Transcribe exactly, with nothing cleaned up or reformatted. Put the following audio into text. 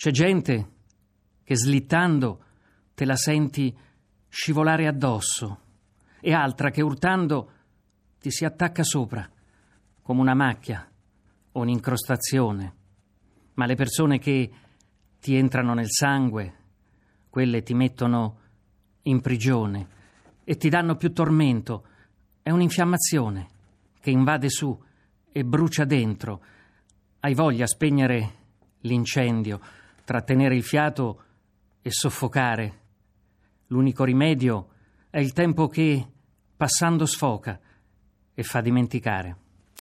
C'è gente che slittando te la senti scivolare addosso e altra che urtando ti si attacca sopra come una macchia o un'incrostazione. Ma le persone che ti entrano nel sangue, quelle ti mettono in prigione e ti danno più tormento. È un'infiammazione che invade su e brucia dentro. Hai voglia di spegnere l'incendio, trattenere il fiato e soffocare. L'unico rimedio è il tempo che, passando, sfoca e fa dimenticare.